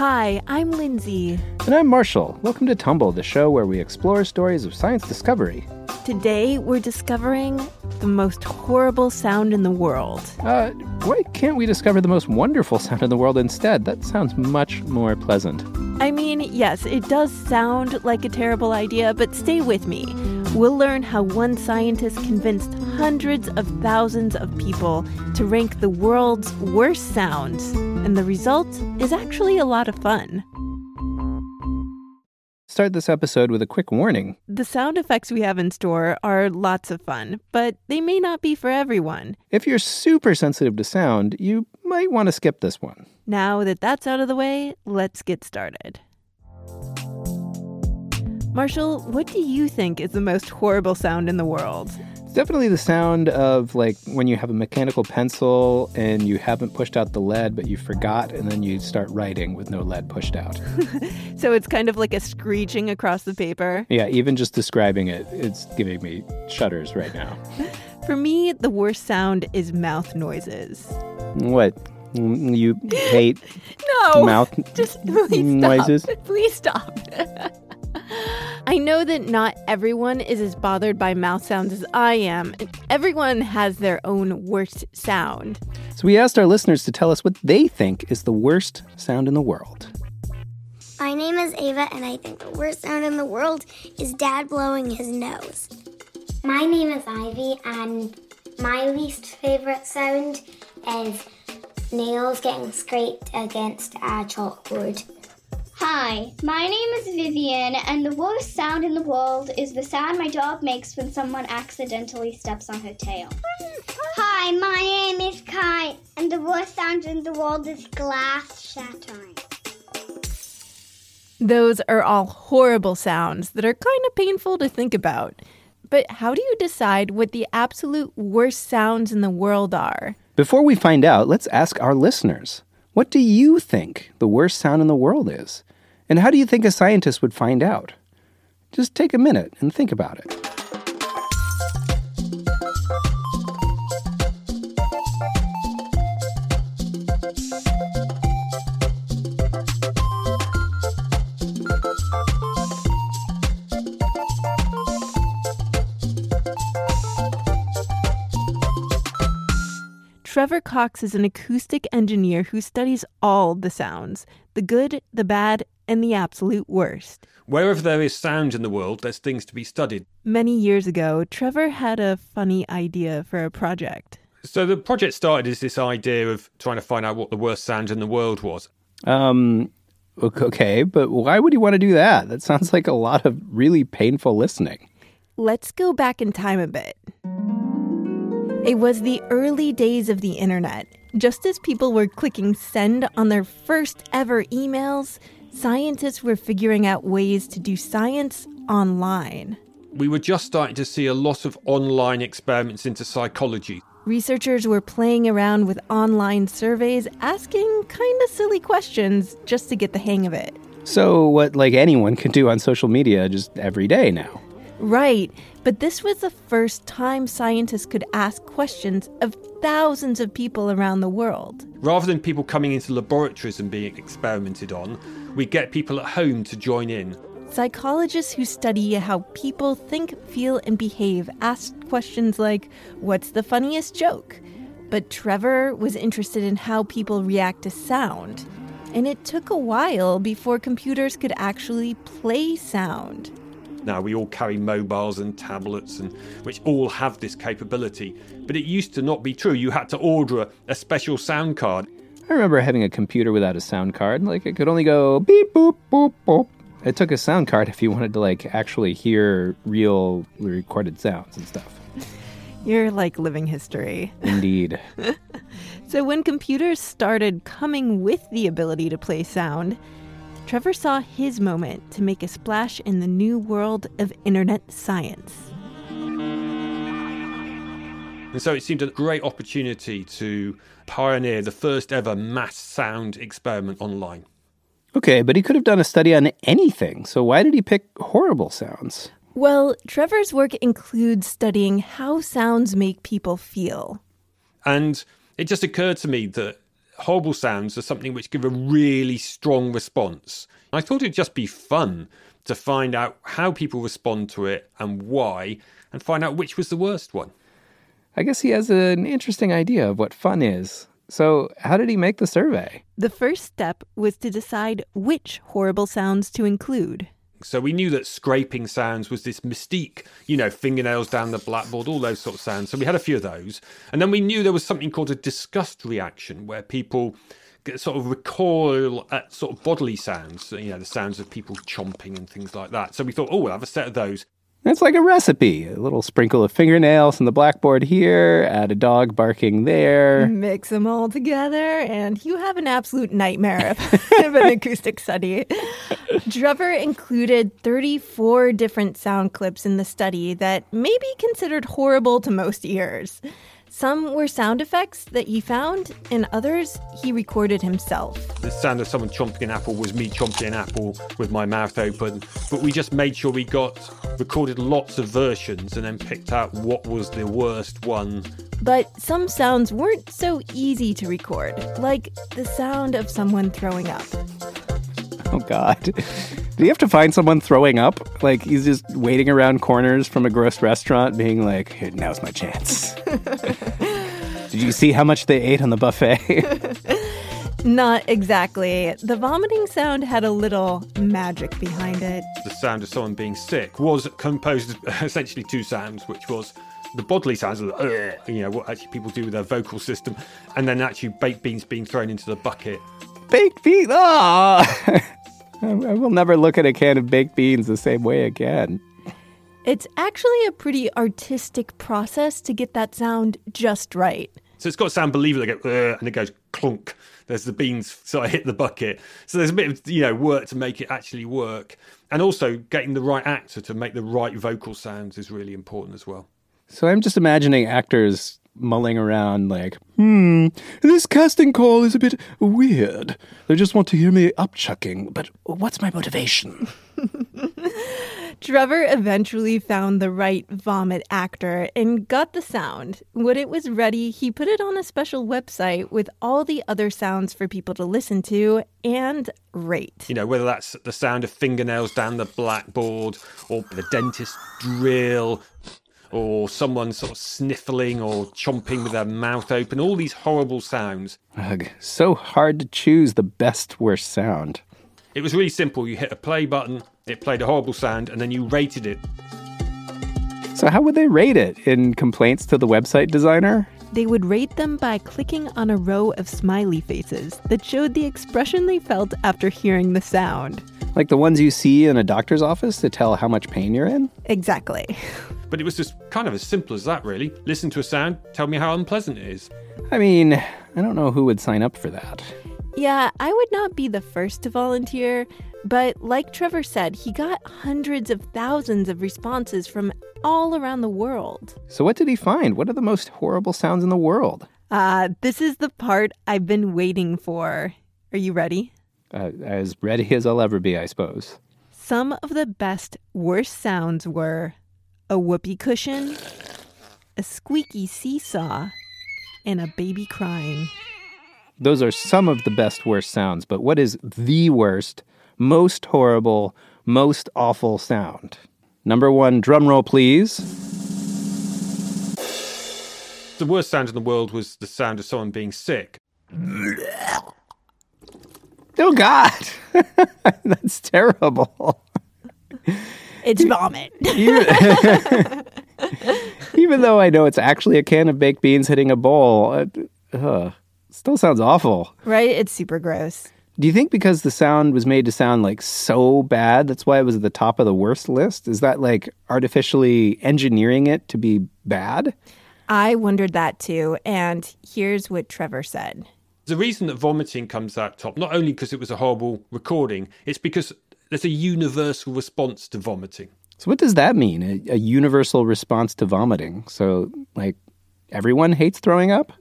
Hi, I'm Lindsay. And I'm Marshall. Welcome to Tumble, the show where we explore stories of science discovery. Today, we're discovering the most horrible sound in the world. Why can't we discover the most wonderful sound in the world instead? That sounds much more pleasant. I mean, yes, it does sound like a terrible idea, but stay with me. We'll learn how one scientist convinced hundreds of thousands of people to rank the world's worst sounds. And the result is actually a lot of fun. Start this episode with a quick warning. The sound effects we have in store are lots of fun, but they may not be for everyone. If you're super sensitive to sound, you might want to skip this one. Now that that's out of the way, let's get started. Marshall, what do you think is the most horrible sound in the world? It's definitely the sound of, like, when you have a mechanical pencil and you haven't pushed out the lead, but you forgot, and then you start writing with no lead pushed out. So it's kind of like a screeching across the paper? Yeah, even just describing it, it's giving me shudders right now. For me, the worst sound is mouth noises. What? You hate no, mouth just please noises? Stop. Please stop. I know that not everyone is as bothered by mouth sounds as I am, and everyone has their own worst sound. So we asked our listeners to tell us what they think is the worst sound in the world. My name is Ava, and I think the worst sound in the world is Dad blowing his nose. My name is Ivy, and my least favorite sound is nails getting scraped against a chalkboard. Hi, my name is Vivian, and the worst sound in the world is the sound my dog makes when someone accidentally steps on her tail. Hi, my name is Kai, and the worst sound in the world is glass shattering. Those are all horrible sounds that are kind of painful to think about. But how do you decide what the absolute worst sounds in the world are? Before we find out, let's ask our listeners. What do you think the worst sound in the world is? And how do you think a scientist would find out? Just take a minute and think about it. Trevor Cox is an acoustic engineer who studies all the sounds, the good, the bad, and the absolute worst. Wherever there is sound in the world, there's things to be studied. Many years ago, Trevor had a funny idea for a project. So the project started as this idea of trying to find out what the worst sound in the world was. Okay, but why would you want to do that? That sounds like a lot of really painful listening. Let's go back in time a bit. It was the early days of the internet. Just as people were clicking send on their first ever emails, scientists were figuring out ways to do science online. We were just starting to see a lot of online experiments into psychology. Researchers were playing around with online surveys, asking kind of silly questions just to get the hang of it. So what, like, anyone could do on social media just every day now. Right, but this was the first time scientists could ask questions of thousands of people around the world. Rather than people coming into laboratories and being experimented on, we get people at home to join in. Psychologists who study how people think, feel, and behave asked questions like, "What's the funniest joke?" But Trevor was interested in how people react to sound. And it took a while before computers could actually play sound. Now we all carry mobiles and tablets, and which all have this capability. But it used to not be true. You had to order a special sound card. I remember having a computer without a sound card. Like, it could only go beep, boop, boop, boop. It took a sound card if you wanted to, like, actually hear real recorded sounds and stuff. You're like living history. Indeed. So when computers started coming with the ability to play sound, Trevor saw his moment to make a splash in the new world of internet science. And so it seemed a great opportunity to pioneer the first ever mass sound experiment online. Okay, but he could have done a study on anything, so why did he pick horrible sounds? Well, Trevor's work includes studying how sounds make people feel. And it just occurred to me that horrible sounds as something which give a really strong response. I thought it'd just be fun to find out how people respond to it and why, and find out which was the worst one. I guess he has an interesting idea of what fun is. So how did he make the survey? The first step was to decide which horrible sounds to include. So we knew that scraping sounds was this mystique, you know, fingernails down the blackboard, all those sort of sounds. So we had a few of those. And then we knew there was something called a disgust reaction, where people sort of recoil at sort of bodily sounds, you know, the sounds of people chomping and things like that. So we thought, oh, we'll have a set of those. It's like a recipe. A little sprinkle of fingernails on the blackboard here, add a dog barking there. Mix them all together, and you have an absolute nightmare of an acoustic study. Trevor included 34 different sound clips in the study that may be considered horrible to most ears. Some were sound effects that he found, and others he recorded himself. The sound of someone chomping an apple was me chomping an apple with my mouth open, but we just made sure we recorded lots of versions and then picked out what was the worst one. But some sounds weren't so easy to record, like the sound of someone throwing up. Oh, God. Do you have to find someone throwing up? Like, he's just waiting around corners from a gross restaurant being like, hey, now's my chance. Did you see how much they ate on the buffet? Not exactly. The vomiting sound had a little magic behind it. The sound of someone being sick was composed of essentially two sounds, which was the bodily sounds, you know, what actually people do with their vocal system, and then actually baked beans being thrown into the bucket. Baked beans? Oh! I will never look at a can of baked beans the same way again. It's actually a pretty artistic process to get that sound just right. So it's got to sound believable. They go, and it goes clunk. There's the beans, so I hit the bucket. So there's a bit of, you know, work to make it actually work. And also getting the right actor to make the right vocal sounds is really important as well. So I'm just imagining actors mulling around like, this casting call is a bit weird. They just want to hear me upchucking, but what's my motivation? Trevor eventually found the right vomit actor and got the sound. When it was ready, he put it on a special website with all the other sounds for people to listen to and rate. You know, whether that's the sound of fingernails down the blackboard or the dentist drill, or someone sort of sniffling or chomping with their mouth open, all these horrible sounds. Ugh, so hard to choose the best worst sound. It was really simple. You hit a play button, it played a horrible sound, and then you rated it. So how would they rate it? In complaints to the website designer? They would rate them by clicking on a row of smiley faces that showed the expression they felt after hearing the sound. Like the ones you see in a doctor's office to tell how much pain you're in? Exactly. But it was just kind of as simple as that, really. Listen to a sound, tell me how unpleasant it is. I mean, I don't know who would sign up for that. Yeah, I would not be the first to volunteer. But like Trevor said, he got hundreds of thousands of responses from all around the world. So what did he find? What are the most horrible sounds in the world? This is the part I've been waiting for. Are you ready? As ready as I'll ever be, I suppose. Some of the best, worst sounds were a whoopee cushion, a squeaky seesaw, and a baby crying. Those are some of the best, worst sounds, but what is the worst, most horrible, most awful sound? Number one, drumroll please. The worst sound in the world was the sound of someone being sick. Oh, God. That's terrible. It's vomit. Even though I know it's actually a can of baked beans hitting a bowl, still sounds awful. Right? It's super gross. Do you think because the sound was made to sound like so bad, that's why it was at the top of the worst list? Is that like artificially engineering it to be bad? I wondered that too. And here's what Trevor said. The reason that vomiting comes out top, not only because it was a horrible recording, it's because there's a universal response to vomiting. So what does that mean, a universal response to vomiting? So, like, everyone hates throwing up?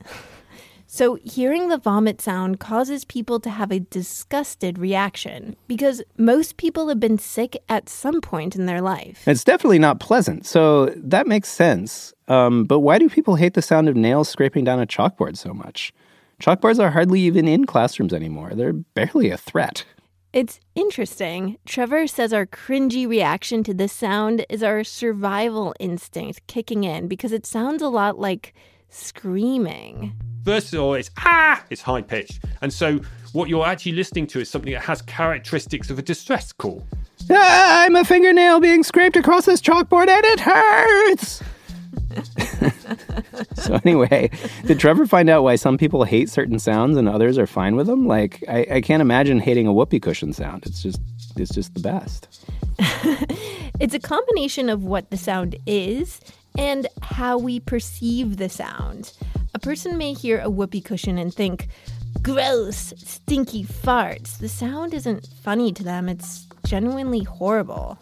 So hearing the vomit sound causes people to have a disgusted reaction because most people have been sick at some point in their life. It's definitely not pleasant, so that makes sense. But why do people hate the sound of nails scraping down a chalkboard so much? Chalkboards are hardly even in classrooms anymore. They're barely a threat. It's interesting. Trevor says our cringy reaction to this sound is our survival instinct kicking in because it sounds a lot like screaming. First of all, it's ah! It's high-pitched. And so what you're actually listening to is something that has characteristics of a distress call. Ah, I'm a fingernail being scraped across this chalkboard and it hurts! So anyway, did Trevor find out why some people hate certain sounds and others are fine with them? Like, I can't imagine hating a whoopee cushion sound. It's just the best. It's a combination of what the sound is and how we perceive the sound. A person may hear a whoopee cushion and think, gross, stinky farts. The sound isn't funny to them. It's genuinely horrible.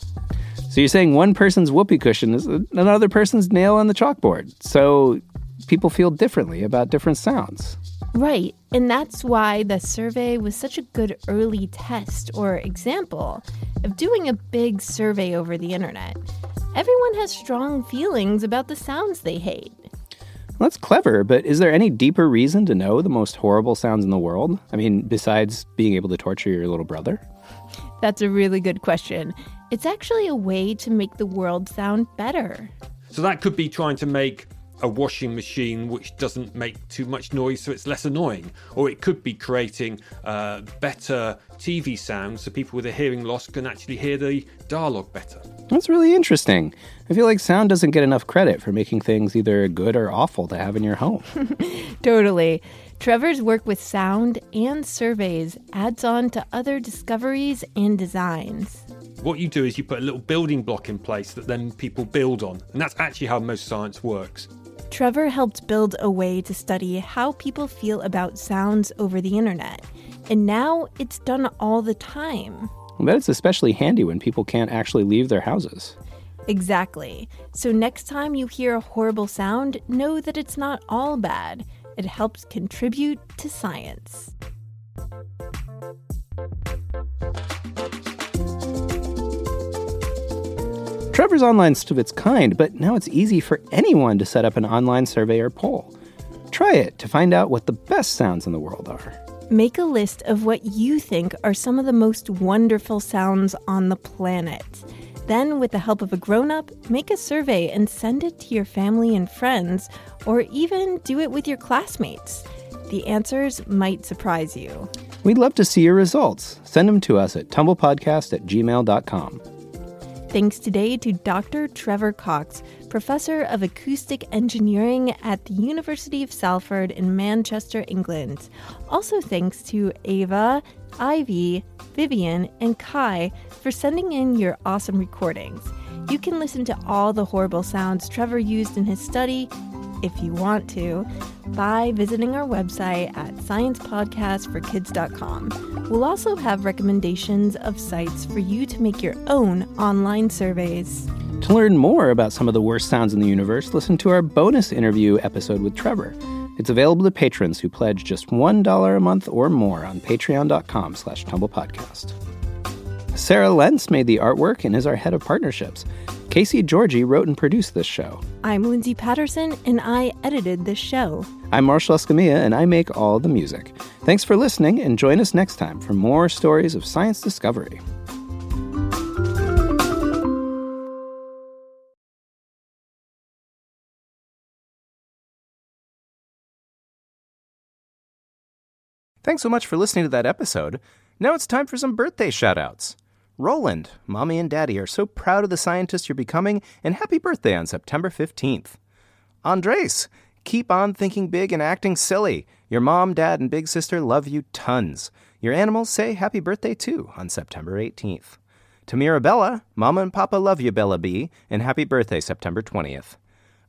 So you're saying one person's whoopee cushion is another person's nail on the chalkboard. So people feel differently about different sounds. Right. And that's why the survey was such a good early test or example of doing a big survey over the internet. Everyone has strong feelings about the sounds they hate. Well, that's clever, but is there any deeper reason to know the most horrible sounds in the world? I mean, besides being able to torture your little brother? That's a really good question. It's actually a way to make the world sound better. So that could be trying to make a washing machine which doesn't make too much noise so it's less annoying. Or it could be creating better TV sounds so people with a hearing loss can actually hear the dialogue better. That's really interesting. I feel like sound doesn't get enough credit for making things either good or awful to have in your home. Totally. Trevor's work with sound and surveys adds on to other discoveries and designs. What you do is you put a little building block in place that then people build on. And that's actually how most science works. Trevor helped build a way to study how people feel about sounds over the internet. And now it's done all the time. I bet it's especially handy when people can't actually leave their houses. Exactly. So next time you hear a horrible sound, know that it's not all bad. It helps contribute to science. Trevor's online is of its kind, but now it's easy for anyone to set up an online survey or poll. Try it to find out what the best sounds in the world are. Make a list of what you think are some of the most wonderful sounds on the planet. Then, with the help of a grown-up, make a survey and send it to your family and friends, or even do it with your classmates. The answers might surprise you. We'd love to see your results. Send them to us at tumblepodcast@gmail.com. Thanks today to Dr. Trevor Cox, Professor of Acoustic Engineering at the University of Salford in Manchester, England. Also thanks to Ava, Ivy, Vivian, and Kai for sending in your awesome recordings. You can listen to all the horrible sounds Trevor used in his study, if you want to, by visiting our website at sciencepodcastforkids.com. We'll also have recommendations of sites for you to make your own online surveys. To learn more about some of the worst sounds in the universe, listen to our bonus interview episode with Trevor. It's available to patrons who pledge just $1 a month or more on patreon.com/tumblepodcast. Sarah Lentz made the artwork and is our head of partnerships. Casey Georgie wrote and produced this show. I'm Lindsay Patterson, and I edited this show. I'm Marshall Escamilla, and I make all the music. Thanks for listening, and join us next time for more stories of science discovery. Thanks so much for listening to that episode. Now it's time for some birthday shout-outs. Roland, Mommy and Daddy are so proud of the scientist you're becoming, and happy birthday on September 15th. Andres, keep on thinking big and acting silly. Your mom, dad, and big sister love you tons. Your animals say happy birthday, too, on September 18th. To Mirabella, Mama and Papa love you, Bella B, and happy birthday, September 20th.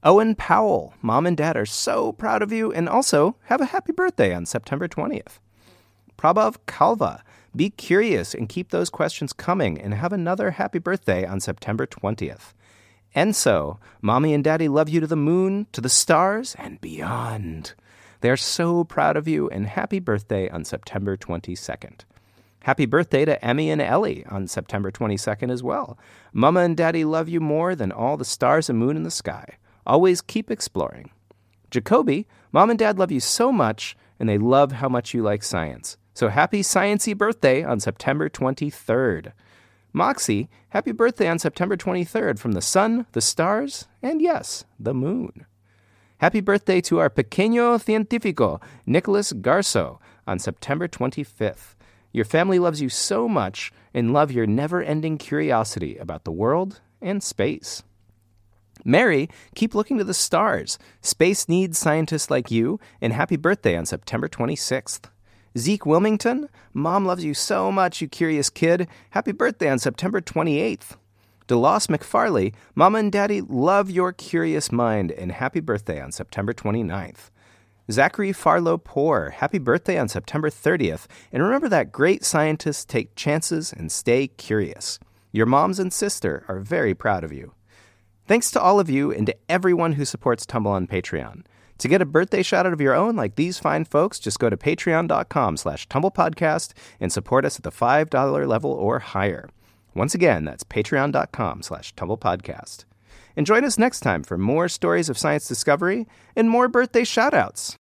Owen Powell, Mom and Dad are so proud of you, and also have a happy birthday on September 20th. Prabhav Kalva, be curious and keep those questions coming and have another happy birthday on September 20th. Enso, Mommy and Daddy love you to the moon, to the stars, and beyond. They are so proud of you and happy birthday on September 22nd. Happy birthday to Emmy and Ellie on September 22nd as well. Mama and Daddy love you more than all the stars and moon in the sky. Always keep exploring. Jacoby, Mom and Dad love you so much and they love how much you like science. So happy sciencey birthday on September 23rd. Moxie, happy birthday on September 23rd from the sun, the stars, and yes, the moon. Happy birthday to our pequeño científico, Nicholas Garso, on September 25th. Your family loves you so much and love your never-ending curiosity about the world and space. Mary, keep looking to the stars. Space needs scientists like you, and happy birthday on September 26th. Zeke Wilmington, Mom loves you so much, you curious kid. Happy birthday on September 28th. DeLoss McFarley, Mama and Daddy love your curious mind, and happy birthday on September 29th. Zachary Farlow Poor, happy birthday on September 30th. And remember that great scientists take chances and stay curious. Your moms and sister are very proud of you. Thanks to all of you and to everyone who supports Tumble on Patreon. To get a birthday shout-out of your own like these fine folks, just go to patreon.com/tumblepodcast and support us at the $5 level or higher. Once again, that's patreon.com/tumblepodcast. And join us next time for more stories of science discovery and more birthday shout-outs.